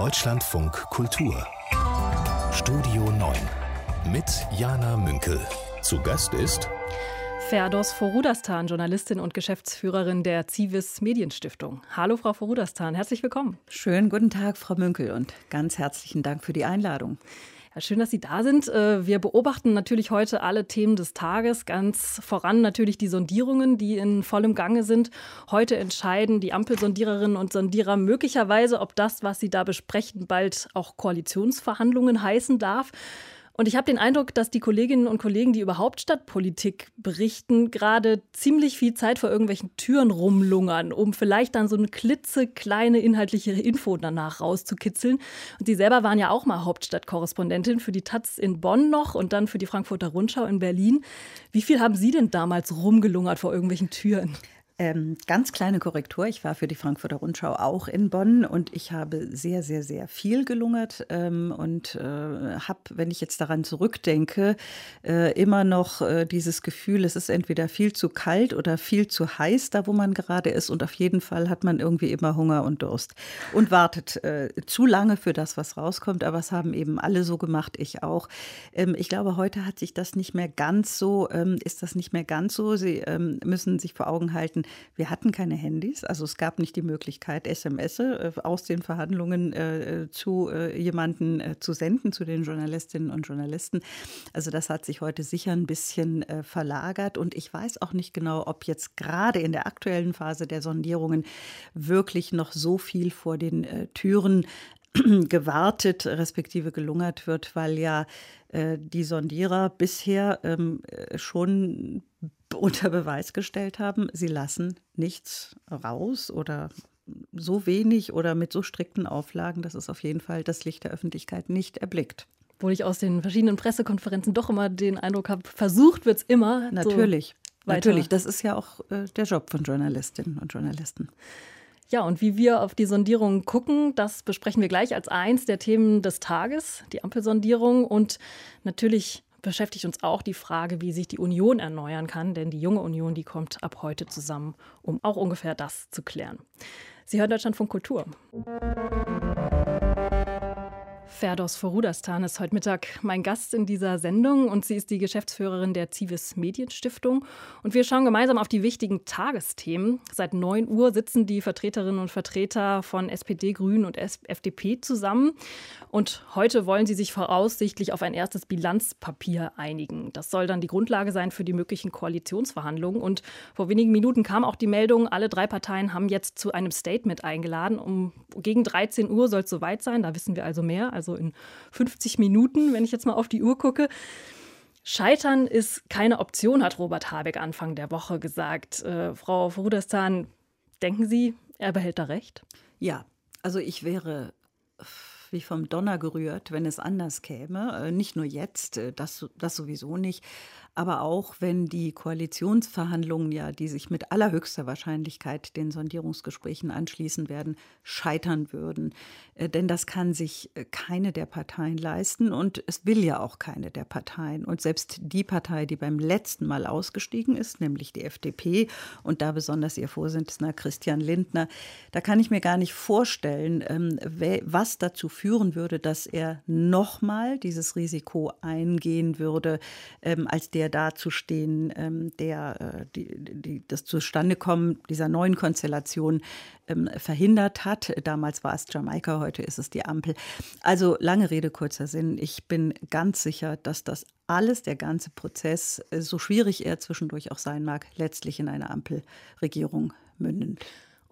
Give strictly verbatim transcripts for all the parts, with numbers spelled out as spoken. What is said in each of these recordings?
Deutschlandfunk Kultur. Studio neun mit Jana Münkel. Zu Gast ist Ferdos Forudastan, Journalistin und Geschäftsführerin der CIVIS Medienstiftung. Hallo Frau Forudastan, herzlich willkommen. Schönen guten Tag, Frau Münkel, und ganz herzlichen Dank für die Einladung. Ja, schön, dass Sie da sind. Wir beobachten natürlich heute alle Themen des Tages, ganz voran natürlich die Sondierungen, die in vollem Gange sind. Heute entscheiden die Ampelsondiererinnen und Sondierer möglicherweise, ob das, was sie da besprechen, bald auch Koalitionsverhandlungen heißen darf. Und ich habe den Eindruck, dass die Kolleginnen und Kollegen, die über Hauptstadtpolitik berichten, gerade ziemlich viel Zeit vor irgendwelchen Türen rumlungern, um vielleicht dann so eine klitzekleine inhaltliche Info danach rauszukitzeln. Und Sie selber waren ja auch mal Hauptstadtkorrespondentin für die Taz in Bonn noch und dann für die Frankfurter Rundschau in Berlin. Wie viel haben Sie denn damals rumgelungert vor irgendwelchen Türen? Ähm, ganz kleine Korrektur. Ich war für die Frankfurter Rundschau auch in Bonn und ich habe sehr, sehr, sehr viel gelungert ähm, und äh, habe, wenn ich jetzt daran zurückdenke, äh, immer noch äh, dieses Gefühl, es ist entweder viel zu kalt oder viel zu heiß, da wo man gerade ist, und auf jeden Fall hat man irgendwie immer Hunger und Durst und wartet äh, zu lange für das, was rauskommt, aber es haben eben alle so gemacht, ich auch. Ähm, ich glaube, heute hat sich das nicht mehr ganz so, ähm, ist das nicht mehr ganz so. Sie ähm, müssen sich vor Augen halten, wir hatten keine Handys, also es gab nicht die Möglichkeit, S M S aus den Verhandlungen äh, zu äh, jemanden äh, zu senden, zu den Journalistinnen und Journalisten. Also das hat sich heute sicher ein bisschen äh, verlagert, und ich weiß auch nicht genau, ob jetzt gerade in der aktuellen Phase der Sondierungen wirklich noch so viel vor den äh, Türen gewartet, respektive gelungert wird, weil ja äh, die Sondierer bisher ähm, schon unter Beweis gestellt haben, sie lassen nichts raus oder so wenig oder mit so strikten Auflagen, dass es auf jeden Fall das Licht der Öffentlichkeit nicht erblickt. Obwohl ich aus den verschiedenen Pressekonferenzen doch immer den Eindruck habe, versucht wird es immer. Natürlich, so natürlich. Das ist ja auch äh, der Job von Journalistinnen und Journalisten. Ja, und wie wir auf die Sondierung gucken, das besprechen wir gleich als eins der Themen des Tages, die Ampelsondierung. Und natürlich beschäftigt uns auch die Frage, wie sich die Union erneuern kann. Denn die junge Union, die kommt ab heute zusammen, um auch ungefähr das zu klären. Sie hören Deutschlandfunk Kultur. Ferdos Forudastan ist heute Mittag mein Gast in dieser Sendung, und sie ist die Geschäftsführerin der CIVIS Medienstiftung. Und wir schauen gemeinsam auf die wichtigen Tagesthemen. Seit neun Uhr sitzen die Vertreterinnen und Vertreter von S P D, Grünen und F D P zusammen. Und heute wollen sie sich voraussichtlich auf ein erstes Bilanzpapier einigen. Das soll dann die Grundlage sein für die möglichen Koalitionsverhandlungen. Und vor wenigen Minuten kam auch die Meldung, alle drei Parteien haben jetzt zu einem Statement eingeladen. Um, gegen dreizehn Uhr soll es soweit sein, da wissen wir also mehr. Also in fünfzig Minuten, wenn ich jetzt mal auf die Uhr gucke. Scheitern ist keine Option, hat Robert Habeck Anfang der Woche gesagt. Äh, Frau Forudastan, denken Sie, er behält da recht? Ja, also ich wäre wie vom Donner gerührt, wenn es anders käme. Nicht nur jetzt, das, das sowieso nicht, aber auch wenn die Koalitionsverhandlungen, ja, die sich mit allerhöchster Wahrscheinlichkeit den Sondierungsgesprächen anschließen werden, scheitern würden. Denn das kann sich keine der Parteien leisten, und es will ja auch keine der Parteien. Und selbst die Partei, die beim letzten Mal ausgestiegen ist, nämlich die F D P, und da besonders ihr Vorsitzender Christian Lindner, da kann ich mir gar nicht vorstellen, was dazu führt, führen würde, dass er nochmal dieses Risiko eingehen würde, ähm, als der dazustehen, ähm, der äh, die, die, das Zustandekommen dieser neuen Konstellation ähm, verhindert hat. Damals war es Jamaika, heute ist es die Ampel. Also lange Rede, kurzer Sinn. Ich bin ganz sicher, dass das alles, der ganze Prozess, äh, so schwierig er zwischendurch auch sein mag, letztlich in eine Ampelregierung münden.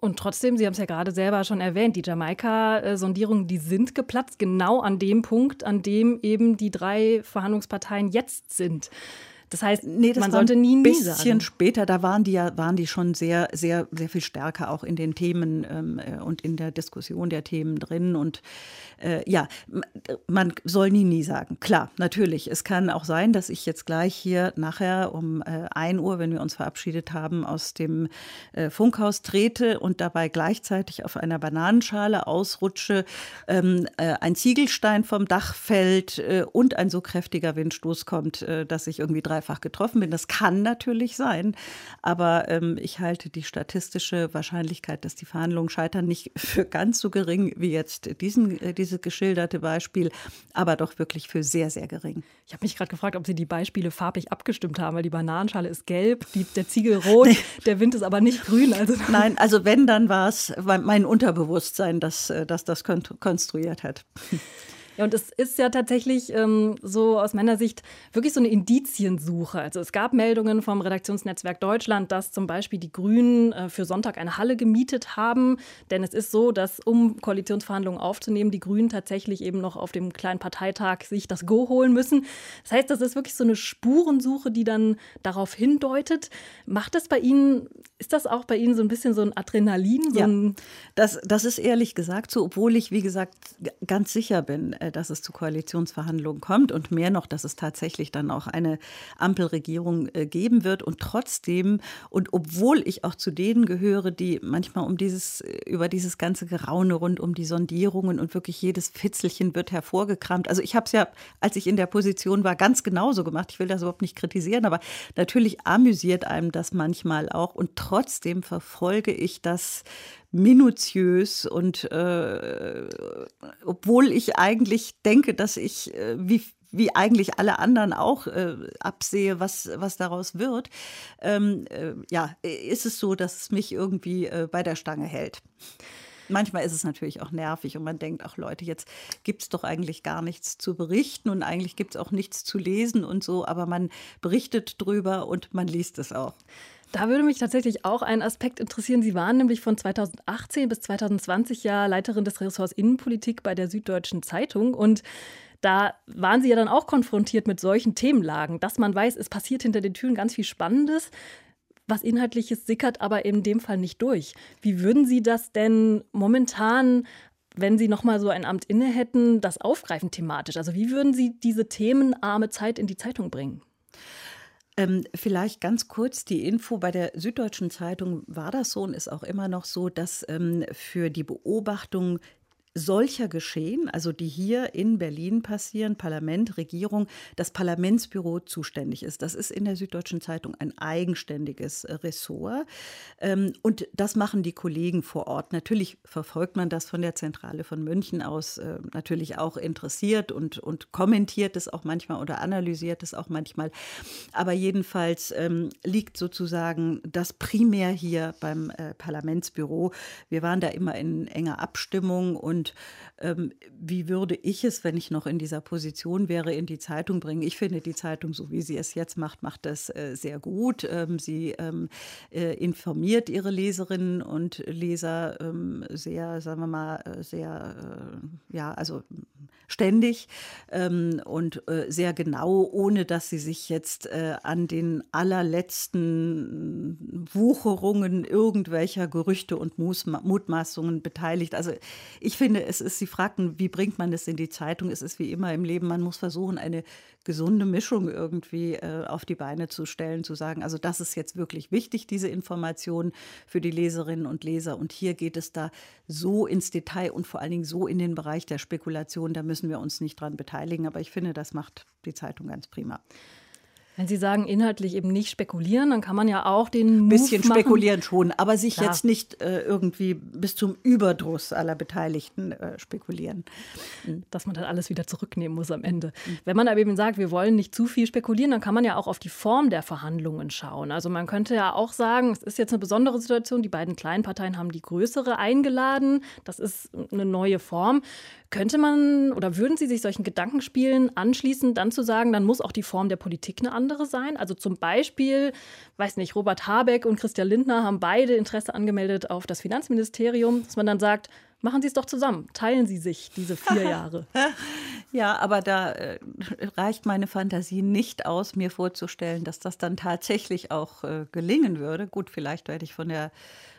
Und trotzdem, Sie haben es ja gerade selber schon erwähnt, die Jamaika-Sondierungen, die sind geplatzt, genau an dem Punkt, an dem eben die drei Verhandlungsparteien jetzt sind. Das heißt, nee, das man sollte nie nie sagen. Ein bisschen später, da waren die ja waren die schon sehr, sehr, sehr viel stärker auch in den Themen ähm, und in der Diskussion der Themen drin. Und äh, ja, man soll nie, nie sagen. Klar, natürlich. Es kann auch sein, dass ich jetzt gleich hier nachher um äh, ein Uhr, wenn wir uns verabschiedet haben, aus dem äh, Funkhaus trete und dabei gleichzeitig auf einer Bananenschale ausrutsche, ähm, äh, ein Ziegelstein vom Dach fällt äh, und ein so kräftiger Windstoß kommt, äh, dass ich irgendwie drei zweifach getroffen bin. Das kann natürlich sein, aber ähm, ich halte die statistische Wahrscheinlichkeit, dass die Verhandlungen scheitern, nicht für ganz so gering wie jetzt diesen, äh, dieses geschilderte Beispiel, aber doch wirklich für sehr, sehr gering. Ich habe mich gerade gefragt, ob Sie die Beispiele farblich abgestimmt haben, weil die Bananenschale ist gelb, die, der Ziegel rot, nee. Der Wind ist aber nicht grün. Also nein, also wenn, dann war es mein Unterbewusstsein, das, das das konstruiert hat. Ja, und es ist ja tatsächlich ähm, so aus meiner Sicht wirklich so eine Indiziensuche. Also es gab Meldungen vom Redaktionsnetzwerk Deutschland, dass zum Beispiel die Grünen äh, für Sonntag eine Halle gemietet haben. Denn es ist so, dass um Koalitionsverhandlungen aufzunehmen, die Grünen tatsächlich eben noch auf dem kleinen Parteitag sich das Go holen müssen. Das heißt, das ist wirklich so eine Spurensuche, die dann darauf hindeutet. Macht das bei Ihnen, ist das auch bei Ihnen so ein bisschen so ein Adrenalin? So ja, ein das, das ist ehrlich gesagt so, obwohl ich, wie gesagt, g- ganz sicher bin, dass es zu Koalitionsverhandlungen kommt und mehr noch, dass es tatsächlich dann auch eine Ampelregierung geben wird. Und trotzdem, und obwohl ich auch zu denen gehöre, die manchmal um dieses, über dieses ganze Geraune rund um die Sondierungen und wirklich jedes Fitzelchen wird hervorgekramt. Also ich habe es ja, als ich in der Position war, ganz genauso gemacht. Ich will das überhaupt nicht kritisieren, aber natürlich amüsiert einem das manchmal auch. Und trotzdem verfolge ich das minutiös und äh, obwohl ich eigentlich denke, dass ich äh, wie wie eigentlich alle anderen auch äh, absehe, was, was daraus wird, ähm, äh, ja, ist es so, dass es mich irgendwie äh, bei der Stange hält. Manchmal ist es natürlich auch nervig und man denkt, ach Leute, jetzt gibt es doch eigentlich gar nichts zu berichten und eigentlich gibt es auch nichts zu lesen und so, aber man berichtet drüber und man liest es auch. Da würde mich tatsächlich auch ein Aspekt interessieren. Sie waren nämlich von zweitausendachtzehn bis zweitausendzwanzig ja Leiterin des Ressorts Innenpolitik bei der Süddeutschen Zeitung und da waren Sie ja dann auch konfrontiert mit solchen Themenlagen, dass man weiß, es passiert hinter den Türen ganz viel Spannendes. Was Inhaltliches sickert aber in dem Fall nicht durch. Wie würden Sie das denn momentan, wenn Sie nochmal so ein Amt inne hätten, das aufgreifen thematisch? Also wie würden Sie diese themenarme Zeit in die Zeitung bringen? Ähm, vielleicht ganz kurz die Info, bei der Süddeutschen Zeitung war das so und ist auch immer noch so, dass ähm, für die Beobachtung solcher Geschehen, also die hier in Berlin passieren, Parlament, Regierung, das Parlamentsbüro zuständig ist. Das ist in der Süddeutschen Zeitung ein eigenständiges Ressort. Und das machen die Kollegen vor Ort. Natürlich verfolgt man das von der Zentrale von München aus natürlich auch interessiert und, und kommentiert es auch manchmal oder analysiert es auch manchmal. Aber jedenfalls liegt sozusagen das primär hier beim Parlamentsbüro. Wir waren da immer in enger Abstimmung und Und ähm, wie würde ich es, wenn ich noch in dieser Position wäre, in die Zeitung bringen? Ich finde, die Zeitung, so wie sie es jetzt macht, macht das äh, sehr gut. Ähm, sie ähm, äh, informiert ihre Leserinnen und Leser ähm, sehr, sagen wir mal, sehr, äh, ja, also ständig ähm, und äh, sehr genau, ohne dass sie sich jetzt äh, an den allerletzten Wucherungen irgendwelcher Gerüchte und Musma- Mutmaßungen beteiligt. Also ich finde, es ist, Sie fragten, wie bringt man das in die Zeitung? Es ist wie immer im Leben, man muss versuchen, eine gesunde Mischung irgendwie äh, auf die Beine zu stellen, zu sagen, also das ist jetzt wirklich wichtig, diese Information für die Leserinnen und Leser. Und hier geht es da so ins Detail und vor allen Dingen so in den Bereich der Spekulation, da müssen wir uns nicht dran beteiligen. Aber ich finde, das macht die Zeitung ganz prima. Wenn Sie sagen, inhaltlich eben nicht spekulieren, dann kann man ja auch den Move bisschen machen. Spekulieren schon, aber sich Klar. jetzt nicht äh, irgendwie bis zum Überdruss aller Beteiligten äh, spekulieren. Dass man dann alles wieder zurücknehmen muss am Ende. Mhm. Wenn man aber eben sagt, wir wollen nicht zu viel spekulieren, dann kann man ja auch auf die Form der Verhandlungen schauen. Also man könnte ja auch sagen, es ist jetzt eine besondere Situation, die beiden kleinen Parteien haben die größere eingeladen. Das ist eine neue Form. Könnte man oder würden Sie sich solchen Gedankenspielen anschließen, dann zu sagen, dann muss auch die Form der Politik eine andere sein. Also zum Beispiel, weiß nicht, Robert Habeck und Christian Lindner haben beide Interesse angemeldet auf das Finanzministerium, dass man dann sagt, machen Sie es doch zusammen, teilen Sie sich diese vier Jahre. Ja, aber da äh, reicht meine Fantasie nicht aus, mir vorzustellen, dass das dann tatsächlich auch äh, gelingen würde. Gut, vielleicht werde ich von der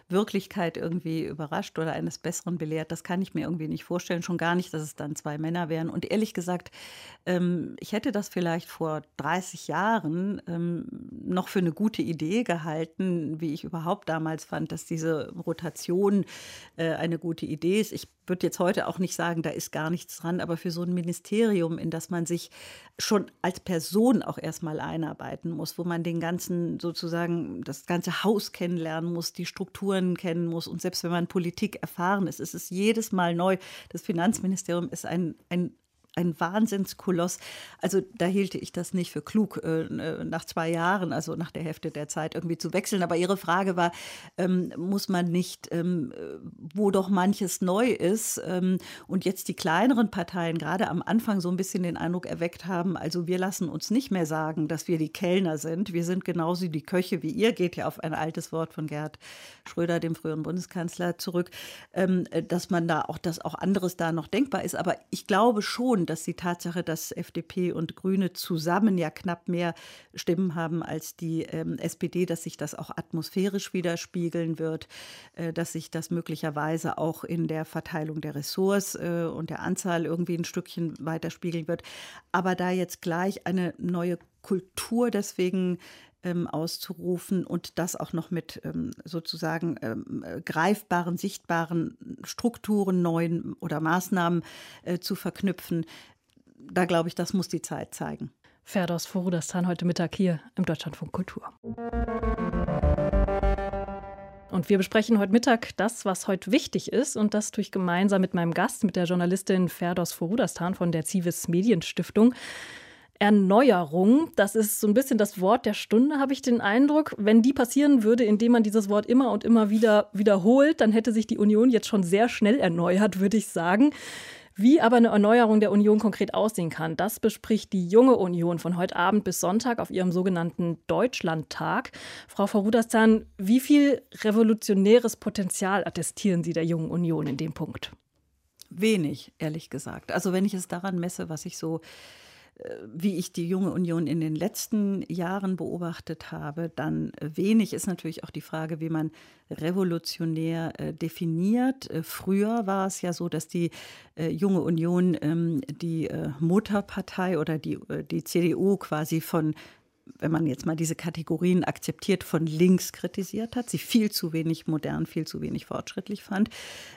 Wirklichkeit irgendwie überrascht oder eines Besseren belehrt. Das kann ich mir irgendwie nicht vorstellen. Schon gar nicht, dass es dann zwei Männer wären. Und ehrlich gesagt, ähm, ich hätte das vielleicht vor dreißig Jahren ähm, noch für eine gute Idee gehalten, wie ich überhaupt damals fand, dass diese Rotation äh, eine gute Idee ist. Ich würde jetzt heute auch nicht sagen, da ist gar nichts dran, aber für so ein Ministerium, in das man sich schon als Person auch erstmal einarbeiten muss, wo man den ganzen sozusagen das ganze Haus kennenlernen muss, die Strukturen kennen muss und selbst wenn man Politik erfahren ist, ist es jedes Mal neu. Das Finanzministerium ist ein, ein Ein Wahnsinnskoloss. Also da hielte ich das nicht für klug, nach zwei Jahren, also nach der Hälfte der Zeit irgendwie zu wechseln. Aber Ihre Frage war, ähm, muss man nicht, ähm, wo doch manches neu ist ähm, und jetzt die kleineren Parteien gerade am Anfang so ein bisschen den Eindruck erweckt haben, also wir lassen uns nicht mehr sagen, dass wir die Kellner sind. Wir sind genauso die Köche wie ihr, geht ja auf ein altes Wort von Gerd Schröder, dem früheren Bundeskanzler, zurück, ähm, dass man da auch, dass auch anderes da noch denkbar ist. Aber ich glaube schon, dass die Tatsache, dass F D P und Grüne zusammen ja knapp mehr Stimmen haben als die ähm, S P D, dass sich das auch atmosphärisch widerspiegeln wird, äh, dass sich das möglicherweise auch in der Verteilung der Ressorts äh, und der Anzahl irgendwie ein Stückchen weiterspiegeln wird. Aber da jetzt gleich eine neue Kultur deswegen ähm, auszurufen und das auch noch mit ähm, sozusagen ähm, greifbaren, sichtbaren Strukturen, neuen oder Maßnahmen äh, zu verknüpfen, da glaube ich, das muss die Zeit zeigen. Ferdos Forudastan heute Mittag hier im Deutschlandfunk Kultur. Und wir besprechen heute Mittag das, was heute wichtig ist. Und das tue ich gemeinsam mit meinem Gast, mit der Journalistin Ferdos Forudastan von der CIVIS Medienstiftung. Erneuerung, das ist so ein bisschen das Wort der Stunde, habe ich den Eindruck. Wenn die passieren würde, indem man dieses Wort immer und immer wieder wiederholt, dann hätte sich die Union jetzt schon sehr schnell erneuert, würde ich sagen. Wie aber eine Erneuerung der Union konkret aussehen kann, das bespricht die Junge Union von heute Abend bis Sonntag auf ihrem sogenannten Deutschlandtag. Frau Forudastan, wie viel revolutionäres Potenzial attestieren Sie der Jungen Union in dem Punkt? Wenig, ehrlich gesagt. Also wenn ich es daran messe, was ich so... wie ich die Junge Union in den letzten Jahren beobachtet habe, dann wenig. Ist natürlich auch die Frage, wie man revolutionär äh, definiert. Äh, früher war es ja so, dass die äh, Junge Union ähm, die äh, Mutterpartei oder die, äh, die C D U quasi von, wenn man jetzt mal diese Kategorien akzeptiert, von links kritisiert hat, sie viel zu wenig modern, viel zu wenig fortschrittlich fand.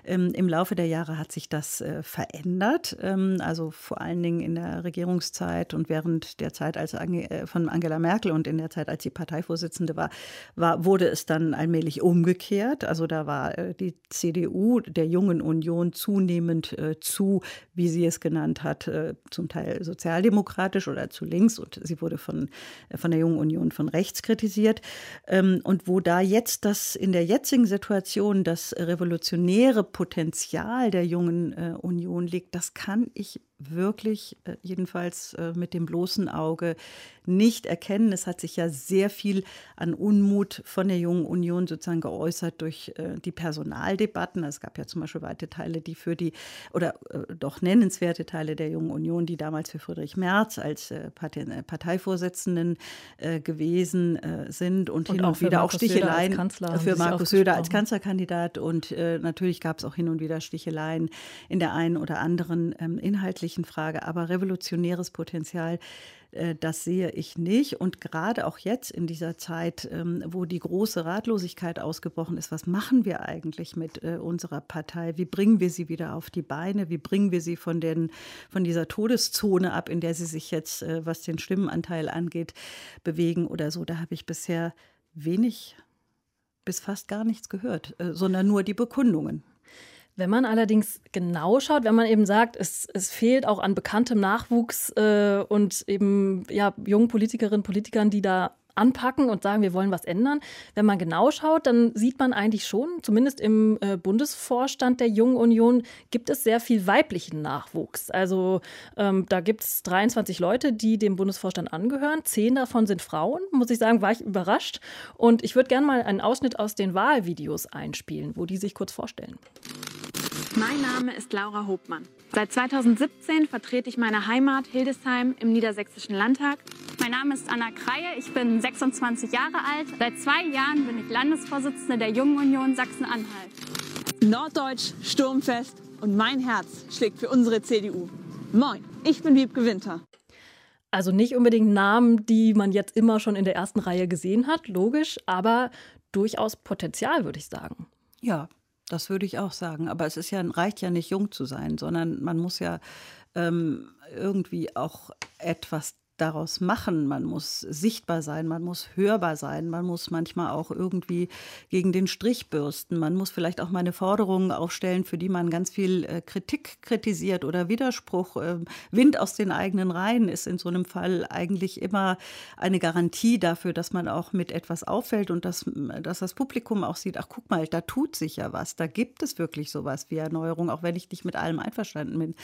Ähm, im Laufe der Jahre hat sich das äh, verändert, ähm, also vor allen Dingen in der Regierungszeit und während der Zeit als Ange- äh, von Angela Merkel und in der Zeit, als sie Parteivorsitzende war, war wurde es dann allmählich umgekehrt. Also da war äh, die C D U der Jungen Union zunehmend äh, zu, wie sie es genannt hat, äh, zum Teil sozialdemokratisch oder zu links, und sie wurde von äh, von der Jungen Union von rechts kritisiert. Und wo da jetzt das in der jetzigen Situation das revolutionäre Potenzial der Jungen Union liegt, das kann ich wirklich jedenfalls mit dem bloßen Auge nicht erkennen. Es hat sich ja sehr viel an Unmut von der Jungen Union sozusagen geäußert durch die Personaldebatten. Es gab ja zum Beispiel weite Teile, die für die, oder doch nennenswerte Teile der Jungen Union, die damals für Friedrich Merz als Parteivorsitzenden gewesen sind. Und, und hin und wieder auch Sticheleien für Markus Söder als Kanzlerkandidat. Und natürlich gab es auch hin und wieder Sticheleien in der einen oder anderen inhaltlichen Frage, aber revolutionäres Potenzial, das sehe ich nicht. Und gerade auch jetzt in dieser Zeit, wo die große Ratlosigkeit ausgebrochen ist, was machen wir eigentlich mit unserer Partei? Wie bringen wir sie wieder auf die Beine? Wie bringen wir sie von, den, von dieser Todeszone ab, in der sie sich jetzt, was den Stimmenanteil angeht, bewegen oder so? Da habe ich bisher wenig bis fast gar nichts gehört, sondern nur die Bekundungen. Wenn man allerdings genau schaut, wenn man eben sagt, es, es fehlt auch an bekanntem Nachwuchs äh, und eben ja, jungen Politikerinnen und Politikern, die da anpacken und sagen, wir wollen was ändern. Wenn man genau schaut, dann sieht man eigentlich schon, zumindest im äh, Bundesvorstand der Jungen Union, gibt es sehr viel weiblichen Nachwuchs. Also ähm, da gibt es dreiundzwanzig Leute, die dem Bundesvorstand angehören. Zehn davon sind Frauen, muss ich sagen, war ich überrascht. Und ich würde gerne mal einen Ausschnitt aus den Wahlvideos einspielen, wo die sich kurz vorstellen. Mein Name ist Laura Hopmann. Seit zweitausendsiebzehn vertrete ich meine Heimat Hildesheim im Niedersächsischen Landtag. Mein Name ist Anna Kreie, ich bin sechsundzwanzig Jahre alt. Seit zwei Jahren bin ich Landesvorsitzende der Jungen Union Sachsen-Anhalt. Norddeutsch, sturmfest und mein Herz schlägt für unsere C D U. Moin, ich bin Wiebke Winter. Also nicht unbedingt Namen, die man jetzt immer schon in der ersten Reihe gesehen hat, logisch, aber durchaus Potenzial, würde ich sagen. Ja. Das würde ich auch sagen. Aber es ist ja, reicht ja nicht, jung zu sein, sondern man muss ja ähm, irgendwie auch etwas daraus machen. Man muss sichtbar sein, man muss hörbar sein, man muss manchmal auch irgendwie gegen den Strich bürsten. Man muss vielleicht auch mal eine Forderung aufstellen, für die man ganz viel äh, Kritik kritisiert oder Widerspruch. Ähm, Wind aus den eigenen Reihen ist in so einem Fall eigentlich immer eine Garantie dafür, dass man auch mit etwas auffällt und dass, dass das Publikum auch sieht, ach guck mal, da tut sich ja was, da gibt es wirklich sowas wie Erneuerung, auch wenn ich nicht mit allem einverstanden bin.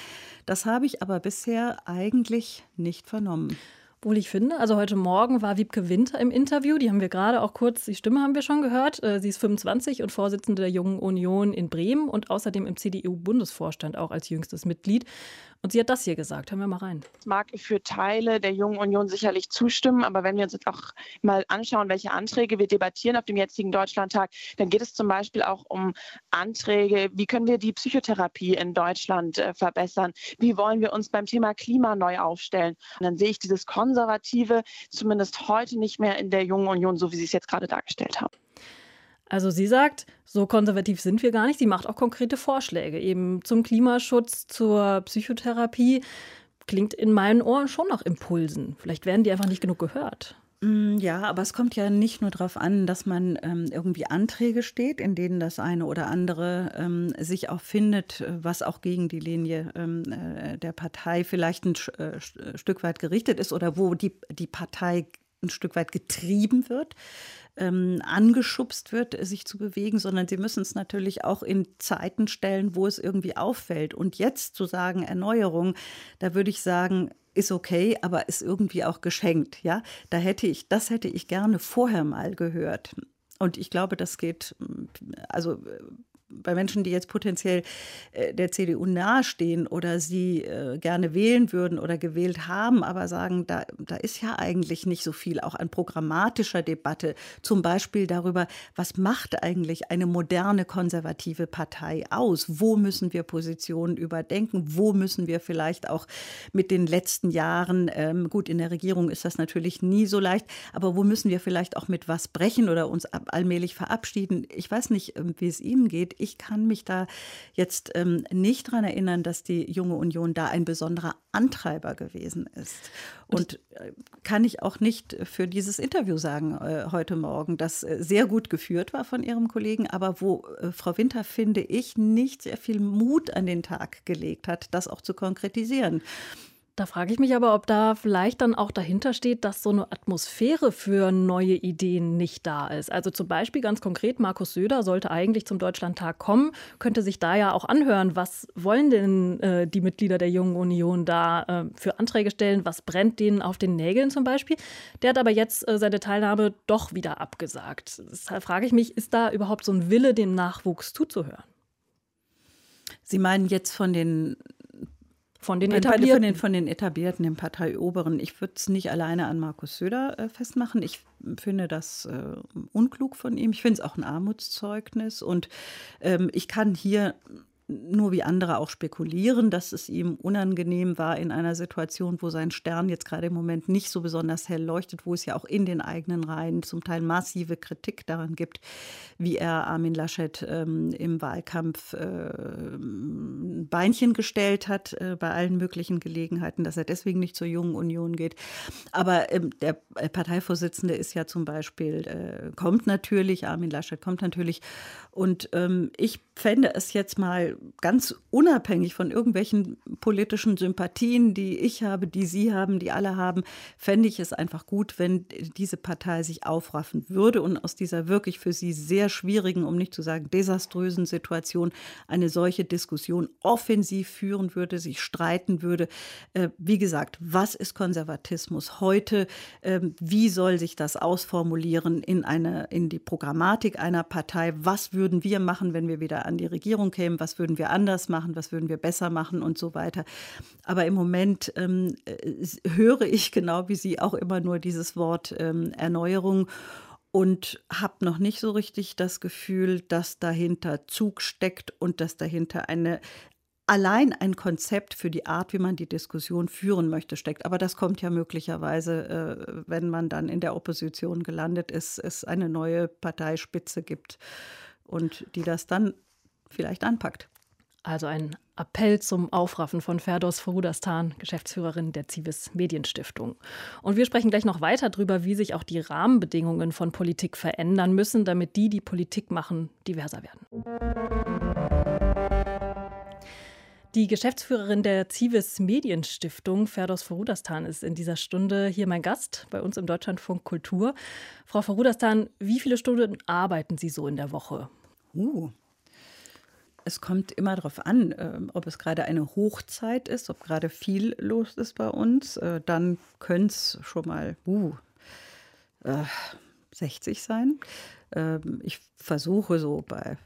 Das habe ich aber bisher eigentlich nicht vernommen. Obwohl ich finde, also heute Morgen war Wiebke Winter im Interview, die haben wir gerade auch kurz, die Stimme haben wir schon gehört. Sie ist fünfundzwanzig und Vorsitzende der Jungen Union in Bremen und außerdem im C D U-Bundesvorstand auch als jüngstes Mitglied. Und sie hat das hier gesagt, hören wir mal rein. Das mag ich für Teile der Jungen Union sicherlich zustimmen, aber wenn wir uns jetzt auch mal anschauen, welche Anträge wir debattieren auf dem jetzigen Deutschlandtag, dann geht es zum Beispiel auch um Anträge, wie können wir die Psychotherapie in Deutschland äh, verbessern, wie wollen wir uns beim Thema Klima neu aufstellen. Und dann sehe ich dieses Konservative zumindest heute nicht mehr in der Jungen Union, so wie Sie es jetzt gerade dargestellt haben. Also sie sagt, so konservativ sind wir gar nicht. Sie macht auch konkrete Vorschläge eben zum Klimaschutz, zur Psychotherapie. Klingt in meinen Ohren schon nach Impulsen. Vielleicht werden die einfach nicht genug gehört. Ja, aber es kommt ja nicht nur darauf an, dass man ähm, irgendwie Anträge steht, in denen das eine oder andere ähm, sich auch findet, was auch gegen die Linie ähm, der Partei vielleicht ein äh, Stück weit gerichtet ist oder wo die, die Partei ein Stück weit getrieben wird, ähm, angeschubst wird, sich zu bewegen, sondern sie müssen es natürlich auch in Zeiten stellen, wo es irgendwie auffällt. Und jetzt zu sagen, Erneuerung, da würde ich sagen, ist okay, aber ist irgendwie auch geschenkt. Ja? Da hätte ich, das hätte ich gerne vorher mal gehört. Und ich glaube, das geht, also bei Menschen, die jetzt potenziell der C D U nahestehen oder sie gerne wählen würden oder gewählt haben, aber sagen, da, da ist ja eigentlich nicht so viel, auch an programmatischer Debatte, zum Beispiel darüber, was macht eigentlich eine moderne konservative Partei aus? Wo müssen wir Positionen überdenken? Wo müssen wir vielleicht auch mit den letzten Jahren, ähm, gut, in der Regierung ist das natürlich nie so leicht, aber wo müssen wir vielleicht auch mit was brechen oder uns allmählich verabschieden? Ich weiß nicht, wie es Ihnen geht. Ich kann mich da jetzt ähm, nicht daran erinnern, dass die Junge Union da ein besonderer Antreiber gewesen ist. Und äh, kann ich auch nicht für dieses Interview sagen äh, heute Morgen, das äh, sehr gut geführt war von ihrem Kollegen, aber wo äh, Frau Winter, finde ich, nicht sehr viel Mut an den Tag gelegt hat, das auch zu konkretisieren. Da frage ich mich aber, ob da vielleicht dann auch dahinter steht, dass so eine Atmosphäre für neue Ideen nicht da ist. Also zum Beispiel ganz konkret, Markus Söder sollte eigentlich zum Deutschlandtag kommen, könnte sich da ja auch anhören, was wollen denn äh, die Mitglieder der Jungen Union da äh, für Anträge stellen, was brennt denen auf den Nägeln zum Beispiel. Der hat aber jetzt äh, seine Teilnahme doch wieder abgesagt. Deshalb frage ich mich, ist da überhaupt so ein Wille, dem Nachwuchs zuzuhören? Sie meinen jetzt von den... Von den Etablierten. Von den, von den Etablierten, den Parteioberen. Ich würde es nicht alleine an Markus Söder äh, festmachen. Ich finde das äh, unklug von ihm. Ich finde es auch ein Armutszeugnis. Und ähm, ich kann hier nur wie andere auch spekulieren, dass es ihm unangenehm war in einer Situation, wo sein Stern jetzt gerade im Moment nicht so besonders hell leuchtet, wo es ja auch in den eigenen Reihen zum Teil massive Kritik daran gibt, wie er Armin Laschet ähm, im Wahlkampf äh, ein Beinchen gestellt hat äh, bei allen möglichen Gelegenheiten, dass er deswegen nicht zur Jungen Union geht. Aber ähm, der Parteivorsitzende ist ja zum Beispiel, äh, kommt natürlich, Armin Laschet kommt natürlich und ähm, ich fände es jetzt mal ganz unabhängig von irgendwelchen politischen Sympathien, die ich habe, die Sie haben, die alle haben, fände ich es einfach gut, wenn diese Partei sich aufraffen würde und aus dieser wirklich für sie sehr schwierigen, um nicht zu sagen desaströsen Situation eine solche Diskussion offensiv führen würde, sich streiten würde. Äh, wie gesagt, was ist Konservatismus heute? Äh, wie soll sich das ausformulieren in, eine, in die Programmatik einer Partei? Was würden wir machen, wenn wir wieder an die Regierung kämen? Was würden wir anders machen, was würden wir besser machen und so weiter. Aber im Moment ähm, höre ich genau wie Sie auch immer nur dieses Wort ähm, Erneuerung und habe noch nicht so richtig das Gefühl, dass dahinter Zug steckt und dass dahinter eine allein ein Konzept für die Art, wie man die Diskussion führen möchte, steckt. Aber das kommt ja möglicherweise, äh, wenn man dann in der Opposition gelandet ist, es eine neue Parteispitze gibt und die das dann vielleicht anpackt. Also ein Appell zum Aufraffen von Ferdos Forudastan, Geschäftsführerin der CIVIS Medienstiftung. Und wir sprechen gleich noch weiter darüber, wie sich auch die Rahmenbedingungen von Politik verändern müssen, damit die, die Politik machen, diverser werden. Die Geschäftsführerin der CIVIS Medienstiftung, Ferdos Forudastan, ist in dieser Stunde hier mein Gast bei uns im Deutschlandfunk Kultur. Frau Forudastan, wie viele Stunden arbeiten Sie so in der Woche? Uh. Es kommt immer darauf an, ob es gerade eine Hochzeit ist, ob gerade viel los ist bei uns. Dann können es schon mal uh, sechzig sein. Ich versuche so bei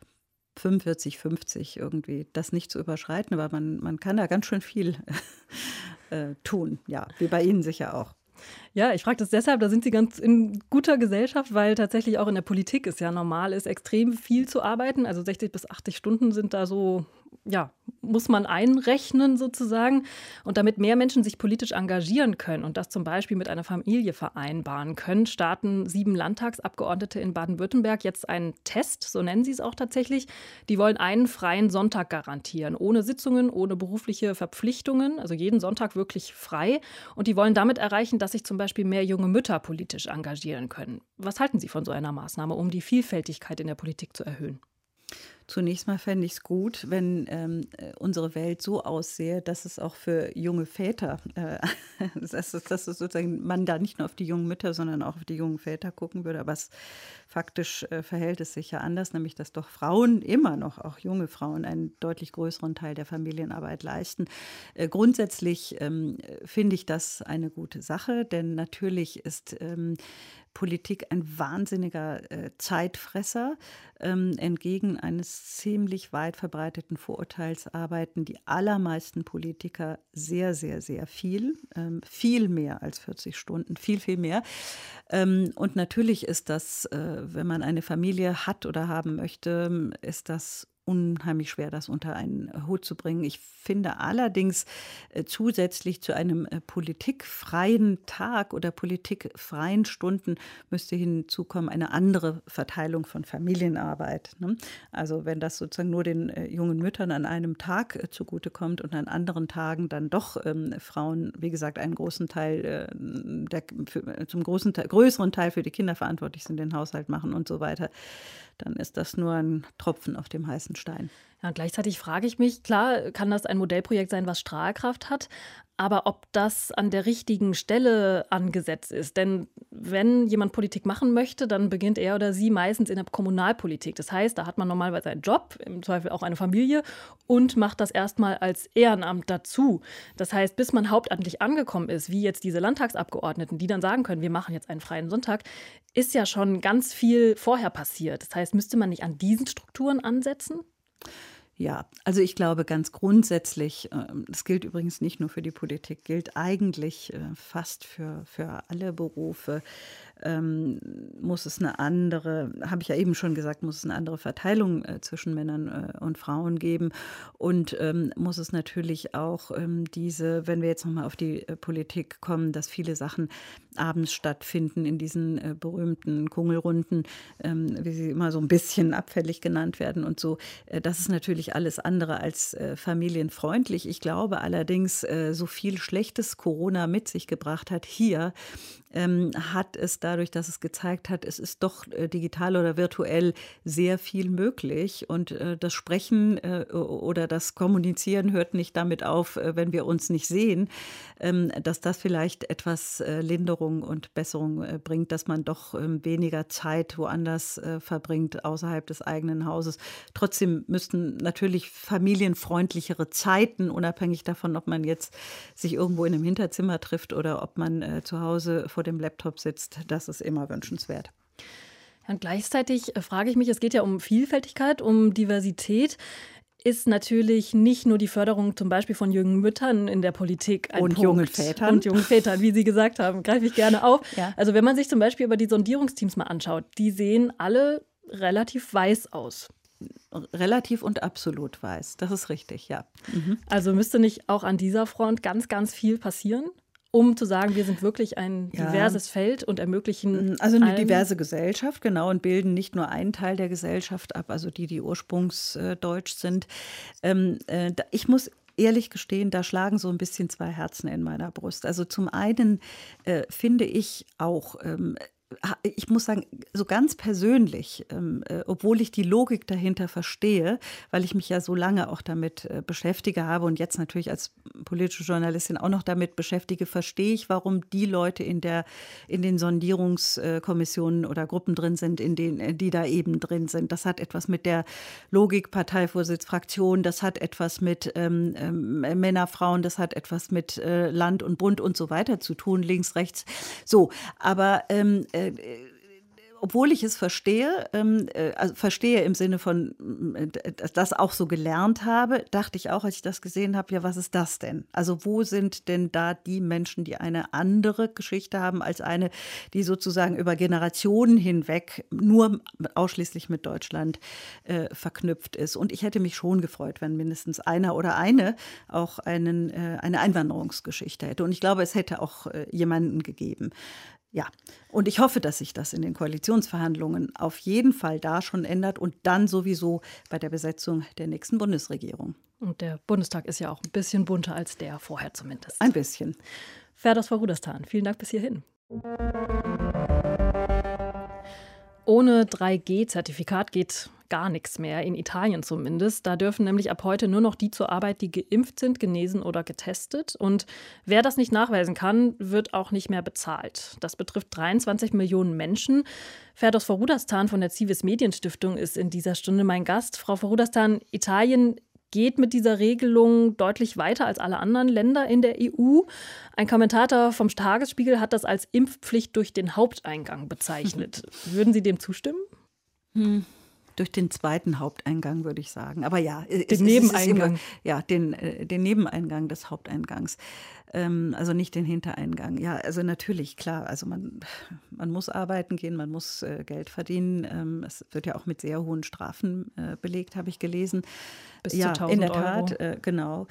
fünfundvierzig, fünfzig irgendwie das nicht zu überschreiten, aber man, man kann da ganz schön viel tun, ja, wie bei Ihnen sicher auch. Ja, ich frage das deshalb, da sind Sie ganz in guter Gesellschaft, weil tatsächlich auch in der Politik es ja normal ist, extrem viel zu arbeiten. Also sechzig bis achtzig Stunden sind da so, ja, muss man einrechnen sozusagen. Und damit mehr Menschen sich politisch engagieren können und das zum Beispiel mit einer Familie vereinbaren können, starten sieben Landtagsabgeordnete in Baden-Württemberg jetzt einen Test, so nennen sie es auch tatsächlich. Die wollen einen freien Sonntag garantieren, ohne Sitzungen, ohne berufliche Verpflichtungen, also jeden Sonntag wirklich frei. Und die wollen damit erreichen, dass sich zum Beispiel mehr junge Mütter politisch engagieren können. Was halten Sie von so einer Maßnahme, um die Vielfältigkeit in der Politik zu erhöhen? Zunächst mal fände ich es gut, wenn ähm, unsere Welt so aussähe, dass es auch für junge Väter, äh, dass, es, dass es sozusagen man da nicht nur auf die jungen Mütter, sondern auch auf die jungen Väter gucken würde. Aber es, faktisch äh, verhält es sich ja anders, nämlich dass doch Frauen immer noch, auch junge Frauen, einen deutlich größeren Teil der Familienarbeit leisten. Äh, grundsätzlich ähm, finde ich das eine gute Sache, denn natürlich ist ähm, Politik ein wahnsinniger äh, Zeitfresser, ähm, entgegen eines ziemlich weit verbreiteten Vorurteils arbeiten die allermeisten Politiker sehr, sehr, sehr viel, ähm, viel mehr als vierzig Stunden, viel, viel mehr. Ähm, und natürlich ist das, äh, wenn man eine Familie hat oder haben möchte, ist das unheimlich schwer, das unter einen Hut zu bringen. Ich finde allerdings äh, zusätzlich zu einem äh, politikfreien Tag oder politikfreien Stunden müsste hinzukommen eine andere Verteilung von Familienarbeit, ne? Also wenn das sozusagen nur den äh, jungen Müttern an einem Tag äh, zugutekommt und an anderen Tagen dann doch ähm, Frauen, wie gesagt, einen großen Teil, äh, der, für, zum großen Teil, größeren Teil für die Kinder verantwortlich sind, den Haushalt machen und so weiter, dann ist das nur ein Tropfen auf dem heißen Stein. Ja, und gleichzeitig frage ich mich, klar, kann das ein Modellprojekt sein, was Strahlkraft hat, aber ob das an der richtigen Stelle angesetzt ist. Denn wenn jemand Politik machen möchte, dann beginnt er oder sie meistens in der Kommunalpolitik. Das heißt, da hat man normalerweise einen Job, im Zweifel auch eine Familie und macht das erstmal als Ehrenamt dazu. Das heißt, bis man hauptamtlich angekommen ist, wie jetzt diese Landtagsabgeordneten, die dann sagen können, wir machen jetzt einen freien Sonntag, ist ja schon ganz viel vorher passiert. Das heißt, müsste man nicht an diesen Strukturen ansetzen? Ja, also ich glaube ganz grundsätzlich, das gilt übrigens nicht nur für die Politik, gilt eigentlich fast für, für alle Berufe, ähm, muss es eine andere, habe ich ja eben schon gesagt, muss es eine andere Verteilung äh, zwischen Männern äh, und Frauen geben und ähm, muss es natürlich auch ähm, diese, wenn wir jetzt nochmal auf die äh, Politik kommen, dass viele Sachen abends stattfinden in diesen äh, berühmten Kungelrunden, ähm, wie sie immer so ein bisschen abfällig genannt werden und so, äh, das ist natürlich alles andere als äh, familienfreundlich. Ich glaube allerdings, äh, so viel Schlechtes Corona mit sich gebracht hat hier, ähm, hat es dadurch, dass es gezeigt hat, es ist doch äh, digital oder virtuell sehr viel möglich. Und äh, das Sprechen äh, oder das Kommunizieren hört nicht damit auf, äh, wenn wir uns nicht sehen, ähm, dass das vielleicht etwas äh, Linderung und Besserung äh, bringt, dass man doch äh, weniger Zeit woanders äh, verbringt, außerhalb des eigenen Hauses. Trotzdem müssten natürlich Natürlich familienfreundlichere Zeiten, unabhängig davon, ob man jetzt sich irgendwo in einem Hinterzimmer trifft oder ob man äh, zu Hause vor dem Laptop sitzt, das ist immer wünschenswert. Und gleichzeitig frage ich mich, es geht ja um Vielfältigkeit, um Diversität. Ist natürlich nicht nur die Förderung zum Beispiel von jungen Müttern in der Politik ein Punkt. Und jungen Vätern. Und jungen Vätern, wie Sie gesagt haben, greife ich gerne auf. Ja. Also wenn man sich zum Beispiel über die Sondierungsteams mal anschaut, die sehen alle relativ weiß aus. Relativ und absolut weiß. Das ist richtig, ja. Mhm. Also müsste nicht auch an dieser Front ganz, ganz viel passieren? um zu sagen, wir sind wirklich ein ja. diverses Feld und ermöglichen also eine allen. diverse Gesellschaft, genau, und bilden nicht nur einen Teil der Gesellschaft ab, also die, die ursprungsdeutsch sind. Ähm, äh, ich muss ehrlich gestehen, da schlagen so ein bisschen zwei Herzen in meiner Brust. Also zum einen äh, finde ich auch, ähm, ich muss sagen, so ganz persönlich, ähm, äh, obwohl ich die Logik dahinter verstehe, weil ich mich ja so lange auch damit äh, beschäftige habe und jetzt natürlich als politische Journalistin auch noch damit beschäftige, verstehe ich, warum die Leute in der in den Sondierungskommissionen oder Gruppen drin sind, in denen die da eben drin sind. Das hat etwas mit der Logik, Parteivorsitz, Fraktion, das hat etwas mit ähm, äh, Männer, Frauen, das hat etwas mit äh, Land und Bund und so weiter zu tun, links, rechts. So, aber ähm, äh, obwohl ich es verstehe, also verstehe im Sinne von, das auch so gelernt habe, dachte ich auch, als ich das gesehen habe, ja, was ist das denn? Also wo sind denn da die Menschen, die eine andere Geschichte haben als eine, die sozusagen über Generationen hinweg nur ausschließlich mit Deutschland äh, verknüpft ist? Und ich hätte mich schon gefreut, wenn mindestens einer oder eine auch einen, äh, eine Einwanderungsgeschichte hätte. Und ich glaube, es hätte auch äh, jemanden gegeben. Ja, und ich hoffe, dass sich das in den Koalitionsverhandlungen auf jeden Fall da schon ändert und dann sowieso bei der Besetzung der nächsten Bundesregierung. Und der Bundestag ist ja auch ein bisschen bunter als der vorher zumindest. Ein bisschen. Ferdos Forudastan, vielen Dank bis hierhin. Ohne drei G Zertifikat geht gar nichts mehr, in Italien zumindest. Da dürfen nämlich ab heute nur noch die zur Arbeit, die geimpft sind, genesen oder getestet. Und wer das nicht nachweisen kann, wird auch nicht mehr bezahlt. Das betrifft dreiundzwanzig Millionen Menschen. Ferdos Forudastan von der CIVIS Medienstiftung ist in dieser Stunde mein Gast. Frau Forudastan, Italien geht mit dieser Regelung deutlich weiter als alle anderen Länder in der E U. Ein Kommentator vom Tagesspiegel hat das als Impfpflicht durch den Haupteingang bezeichnet. Würden Sie dem zustimmen? Hm. Durch den zweiten Haupteingang, würde ich sagen. Aber ja, den es, Nebeneingang. Es ist immer, ja, den, den Nebeneingang des Haupteingangs. Ähm, also nicht den Hintereingang. Ja, also natürlich, klar. Also man, man muss arbeiten gehen, man muss äh, Geld verdienen. Ähm, es wird ja auch mit sehr hohen Strafen äh, belegt, habe ich gelesen. Bis ja, zu tausend Euro. In der Tat, äh, genau.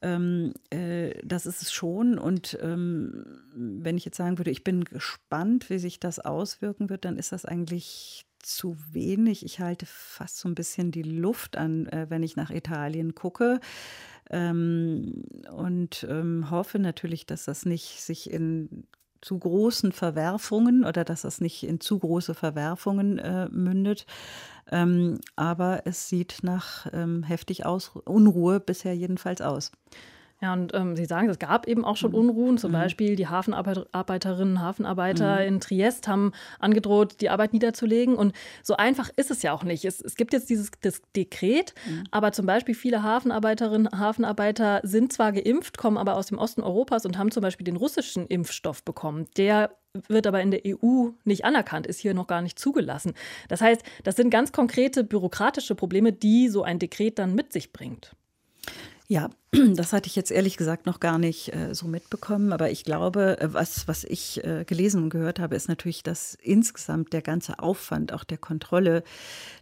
Ähm, äh, das ist es schon. Und ähm, wenn ich jetzt sagen würde, ich bin gespannt, wie sich das auswirken wird, dann ist das eigentlich zu wenig. Ich halte fast so ein bisschen die Luft an, äh, wenn ich nach Italien gucke, ähm, und ähm, hoffe natürlich, dass das nicht sich in zu großen Verwerfungen oder dass das nicht in zu große Verwerfungen äh, mündet. Ähm, aber es sieht nach ähm, heftig aus, Unruhe bisher jedenfalls aus. Ja, und ähm, Sie sagen, es gab eben auch schon Unruhen. Zum mhm. Beispiel die Hafenarbeiterinnen, Hafenarbeiter mhm. in Triest haben angedroht, die Arbeit niederzulegen. Und so einfach ist es ja auch nicht. Es, es gibt jetzt dieses das Dekret, mhm. aber zum Beispiel viele Hafenarbeiterinnen, Hafenarbeiter sind zwar geimpft, kommen aber aus dem Osten Europas und haben zum Beispiel den russischen Impfstoff bekommen. Der wird aber in der E U nicht anerkannt, ist hier noch gar nicht zugelassen. Das heißt, das sind ganz konkrete bürokratische Probleme, die so ein Dekret dann mit sich bringt. Ja, das hatte ich jetzt ehrlich gesagt noch gar nicht äh, so mitbekommen. Aber ich glaube, was, was ich äh, gelesen und gehört habe, ist natürlich, dass insgesamt der ganze Aufwand auch der Kontrolle,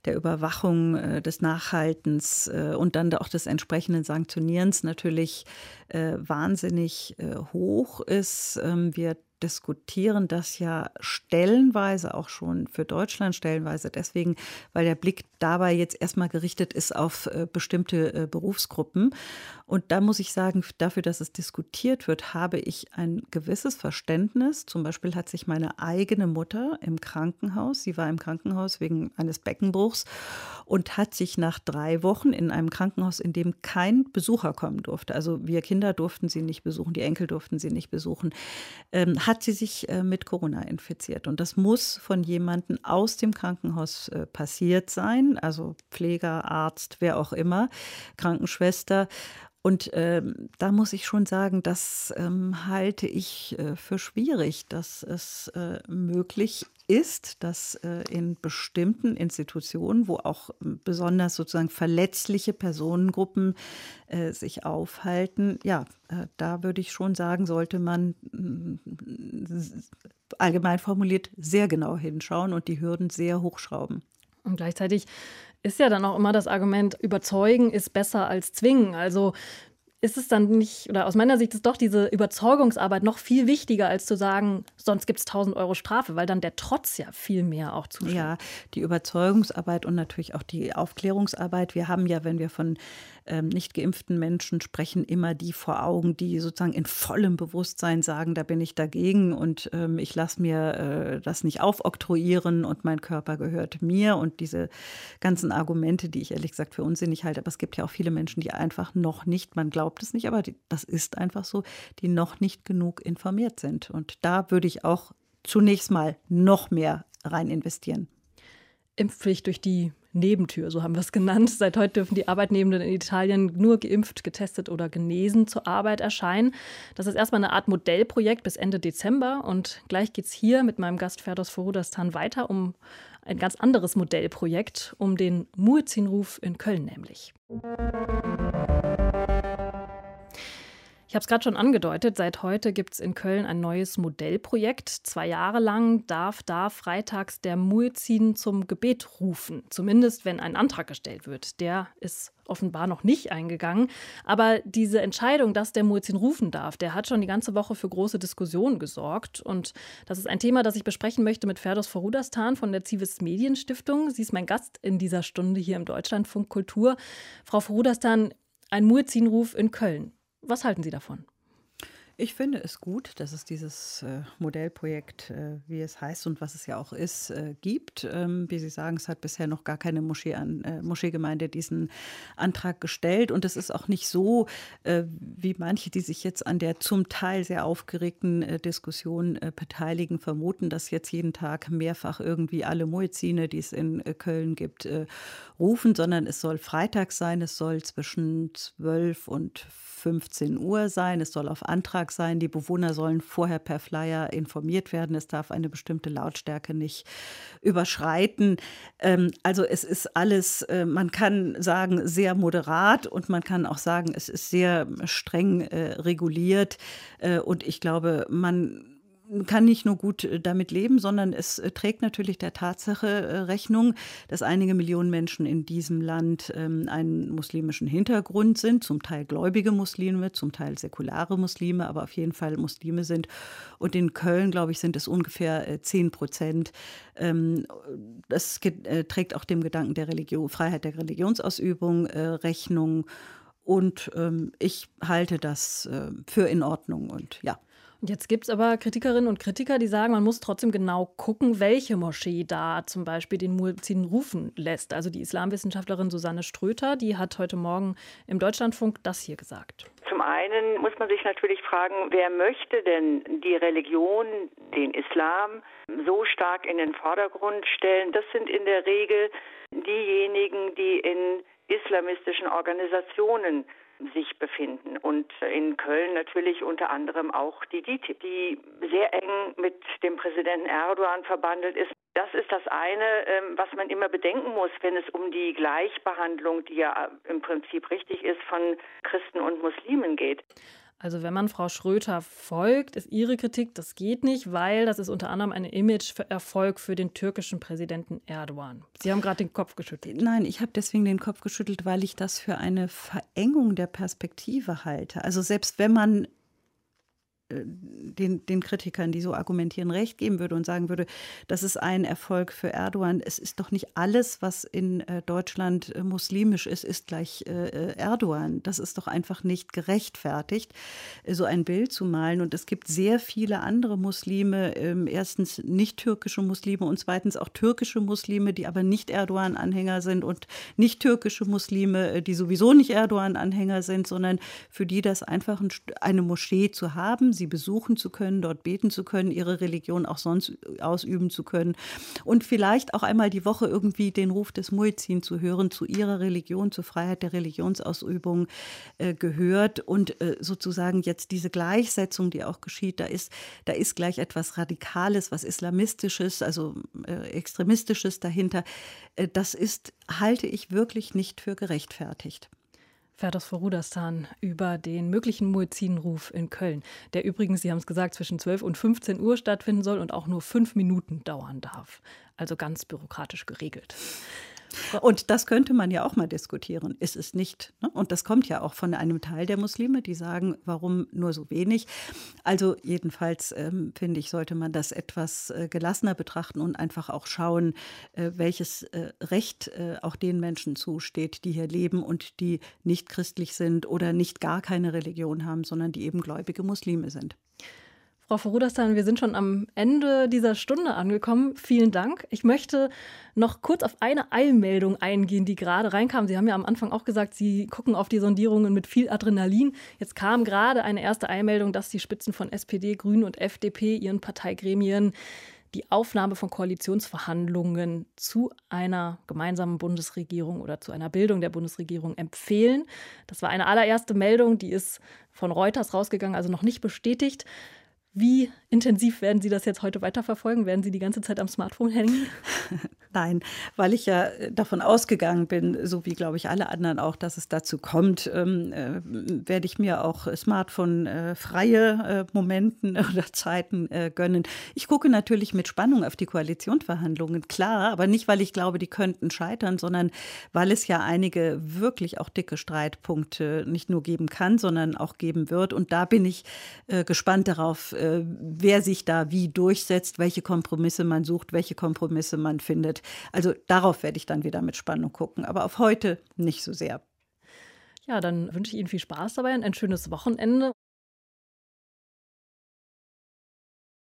der Überwachung, äh, des Nachhaltens äh, und dann auch des entsprechenden Sanktionierens natürlich äh, wahnsinnig äh, hoch ist. Ähm, wir diskutieren das ja stellenweise auch schon für Deutschland, stellenweise deswegen, weil der Blick dabei jetzt erstmal gerichtet ist auf äh, bestimmte äh, Berufsgruppen. Und da muss ich sagen, dafür, dass es diskutiert wird, habe ich ein gewisses Verständnis. Zum Beispiel hat sich meine eigene Mutter im Krankenhaus, sie war im Krankenhaus wegen eines Beckenbruchs und hat sich nach drei Wochen in einem Krankenhaus, in dem kein Besucher kommen durfte, also wir Kinder durften sie nicht besuchen, die Enkel durften sie nicht besuchen, ähm, hat sie sich äh, mit Corona infiziert. Und das muss von jemandem aus dem Krankenhaus äh, passiert sein, also Pfleger, Arzt, wer auch immer, Krankenschwester. Und ähm, da muss ich schon sagen, das ähm, halte ich äh, für schwierig, dass es äh, möglich ist, dass äh, in bestimmten Institutionen, wo auch besonders sozusagen verletzliche Personengruppen äh, sich aufhalten, ja, äh, da würde ich schon sagen, sollte man äh, allgemein formuliert sehr genau hinschauen und die Hürden sehr hochschrauben. Und gleichzeitig ist ja dann auch immer das Argument, überzeugen ist besser als zwingen. Also ist es dann nicht, oder aus meiner Sicht ist doch diese Überzeugungsarbeit noch viel wichtiger, als zu sagen, sonst gibt es tausend Euro Strafe, weil dann der Trotz ja viel mehr auch zuschlägt. Ja, die Überzeugungsarbeit und natürlich auch die Aufklärungsarbeit. Wir haben ja, wenn wir von ähm, nicht geimpften Menschen sprechen, immer die vor Augen, die sozusagen in vollem Bewusstsein sagen, da bin ich dagegen und ähm, ich lasse mir äh, das nicht aufoktroyieren und mein Körper gehört mir und diese ganzen Argumente, die ich ehrlich gesagt für unsinnig halte. Aber es gibt ja auch viele Menschen, die einfach noch nicht, man glaubt, es nicht, aber die, das ist einfach so, die noch nicht genug informiert sind. Und da würde ich auch zunächst mal noch mehr rein investieren. Impfpflicht durch die Nebentür, so haben wir es genannt. Seit heute dürfen die Arbeitnehmenden in Italien nur geimpft, getestet oder genesen zur Arbeit erscheinen. Das ist erstmal eine Art Modellprojekt bis Ende Dezember. Und gleich geht es hier mit meinem Gast Ferdos Forudastan weiter um ein ganz anderes Modellprojekt, um den Muezzinruf in Köln nämlich. Ich habe es gerade schon angedeutet, seit heute gibt es in Köln ein neues Modellprojekt. Zwei Jahre lang darf da freitags der Muezzin zum Gebet rufen. Zumindest, wenn ein Antrag gestellt wird. Der ist offenbar noch nicht eingegangen. Aber diese Entscheidung, dass der Muezzin rufen darf, der hat schon die ganze Woche für große Diskussionen gesorgt. Und das ist ein Thema, das ich besprechen möchte mit Ferdos Forudastan von der CIVIS Medienstiftung. Sie ist mein Gast in dieser Stunde hier im Deutschlandfunk Kultur. Frau Forudastan, ein Muezzinruf in Köln. Was halten Sie davon? Ich finde es gut, dass es dieses äh, Modellprojekt, äh, wie es heißt und was es ja auch ist, äh, gibt. Ähm, wie Sie sagen, es hat bisher noch gar keine Moschee an, äh, Moscheegemeinde diesen Antrag gestellt. Und es ist auch nicht so, äh, wie manche, die sich jetzt an der zum Teil sehr aufgeregten äh, Diskussion äh, beteiligen, vermuten, dass jetzt jeden Tag mehrfach irgendwie alle Muezzine, die es in äh, Köln gibt, äh, rufen. Sondern es soll Freitag sein, es soll zwischen zwölf und fünfzehn Uhr sein, es soll auf Antrag sein. Die Bewohner sollen vorher per Flyer informiert werden. Es darf eine bestimmte Lautstärke nicht überschreiten. Ähm, also es ist alles, äh, man kann sagen, sehr moderat und man kann auch sagen, es ist sehr streng äh, reguliert. Äh, und ich glaube, man kann nicht nur gut damit leben, sondern es trägt natürlich der Tatsache Rechnung, dass einige Millionen Menschen in diesem Land einen muslimischen Hintergrund sind, zum Teil gläubige Muslime, zum Teil säkulare Muslime, aber auf jeden Fall Muslime sind. Und in Köln, glaube ich, sind es ungefähr zehn Prozent. Das trägt auch dem Gedanken der Religion, Freiheit der Religionsausübung Rechnung. Und ich halte das für in Ordnung und ja. Jetzt gibt es aber Kritikerinnen und Kritiker, die sagen, man muss trotzdem genau gucken, welche Moschee da zum Beispiel den Muezzin rufen lässt. Also die Islamwissenschaftlerin Susanne Ströter, die hat heute Morgen im Deutschlandfunk das hier gesagt. Zum einen muss man sich natürlich fragen, wer möchte denn die Religion, den Islam, so stark in den Vordergrund stellen? Das sind in der Regel diejenigen, die in islamistischen Organisationen sich befinden und in Köln natürlich unter anderem auch die DITIB, die sehr eng mit dem Präsidenten Erdogan verbandelt ist. Das ist das eine, was man immer bedenken muss, wenn es um die Gleichbehandlung, die ja im Prinzip richtig ist, von Christen und Muslimen geht. Also wenn man Frau Schröter folgt, ist ihre Kritik, das geht nicht, weil das ist unter anderem ein Image-Erfolg für den türkischen Präsidenten Erdogan. Sie haben gerade den Kopf geschüttelt. Nein, ich habe deswegen den Kopf geschüttelt, weil ich das für eine Verengung der Perspektive halte. Also selbst wenn man Den, den Kritikern, die so argumentieren, recht geben würde und sagen würde, das ist ein Erfolg für Erdogan. Es ist doch nicht alles, was in Deutschland muslimisch ist, ist gleich Erdogan. Das ist doch einfach nicht gerechtfertigt, so ein Bild zu malen. Und es gibt sehr viele andere Muslime, erstens nicht türkische Muslime und zweitens auch türkische Muslime, die aber nicht Erdogan-Anhänger sind und nicht türkische Muslime, die sowieso nicht Erdogan-Anhänger sind, sondern für die das einfach eine Moschee zu haben, sie besuchen zu können, dort beten zu können, ihre Religion auch sonst ausüben zu können und vielleicht auch einmal die Woche irgendwie den Ruf des Muezzin zu hören, zu ihrer Religion, zur Freiheit der Religionsausübung äh, gehört und äh, sozusagen jetzt diese Gleichsetzung, die auch geschieht, da ist, da ist gleich etwas Radikales, was Islamistisches, also äh, Extremistisches dahinter. Äh, das ist, halte ich wirklich nicht für gerechtfertigt. Ferdos Forudastan über den möglichen Muezzinruf in Köln, der übrigens, Sie haben es gesagt, zwischen zwölf und fünfzehn Uhr stattfinden soll und auch nur fünf Minuten dauern darf. Also ganz bürokratisch geregelt. Und das könnte man ja auch mal diskutieren, ist es nicht. Ne? Und das kommt ja auch von einem Teil der Muslime, die sagen, warum nur so wenig. Also jedenfalls, ähm, finde ich, sollte man das etwas äh, gelassener betrachten und einfach auch schauen, äh, welches äh, Recht äh, auch den Menschen zusteht, die hier leben und die nicht christlich sind oder nicht gar keine Religion haben, sondern die eben gläubige Muslime sind. Frau Forudastan, wir sind schon am Ende dieser Stunde angekommen. Vielen Dank. Ich möchte noch kurz auf eine Eilmeldung eingehen, die gerade reinkam. Sie haben ja am Anfang auch gesagt, Sie gucken auf die Sondierungen mit viel Adrenalin. Jetzt kam gerade eine erste Eilmeldung, dass die Spitzen von S P D, Grünen und F D P ihren Parteigremien die Aufnahme von Koalitionsverhandlungen zu einer gemeinsamen Bundesregierung oder zu einer Bildung der Bundesregierung empfehlen. Das war eine allererste Meldung, die ist von Reuters rausgegangen, also noch nicht bestätigt. Wie intensiv werden Sie das jetzt heute weiterverfolgen? Werden Sie die ganze Zeit am Smartphone hängen? Nein, weil ich ja davon ausgegangen bin, so wie, glaube ich, alle anderen auch, dass es dazu kommt, ähm, äh, werde ich mir auch Smartphone-freie äh, Momenten oder Zeiten äh, gönnen. Ich gucke natürlich mit Spannung auf die Koalitionsverhandlungen, klar, aber nicht, weil ich glaube, die könnten scheitern, sondern weil es ja einige wirklich auch dicke Streitpunkte nicht nur geben kann, sondern auch geben wird. Und da bin ich äh, gespannt darauf, wer sich da wie durchsetzt, welche Kompromisse man sucht, welche Kompromisse man findet. Also darauf werde ich dann wieder mit Spannung gucken, aber auf heute nicht so sehr. Ja, dann wünsche ich Ihnen viel Spaß dabei und ein schönes Wochenende.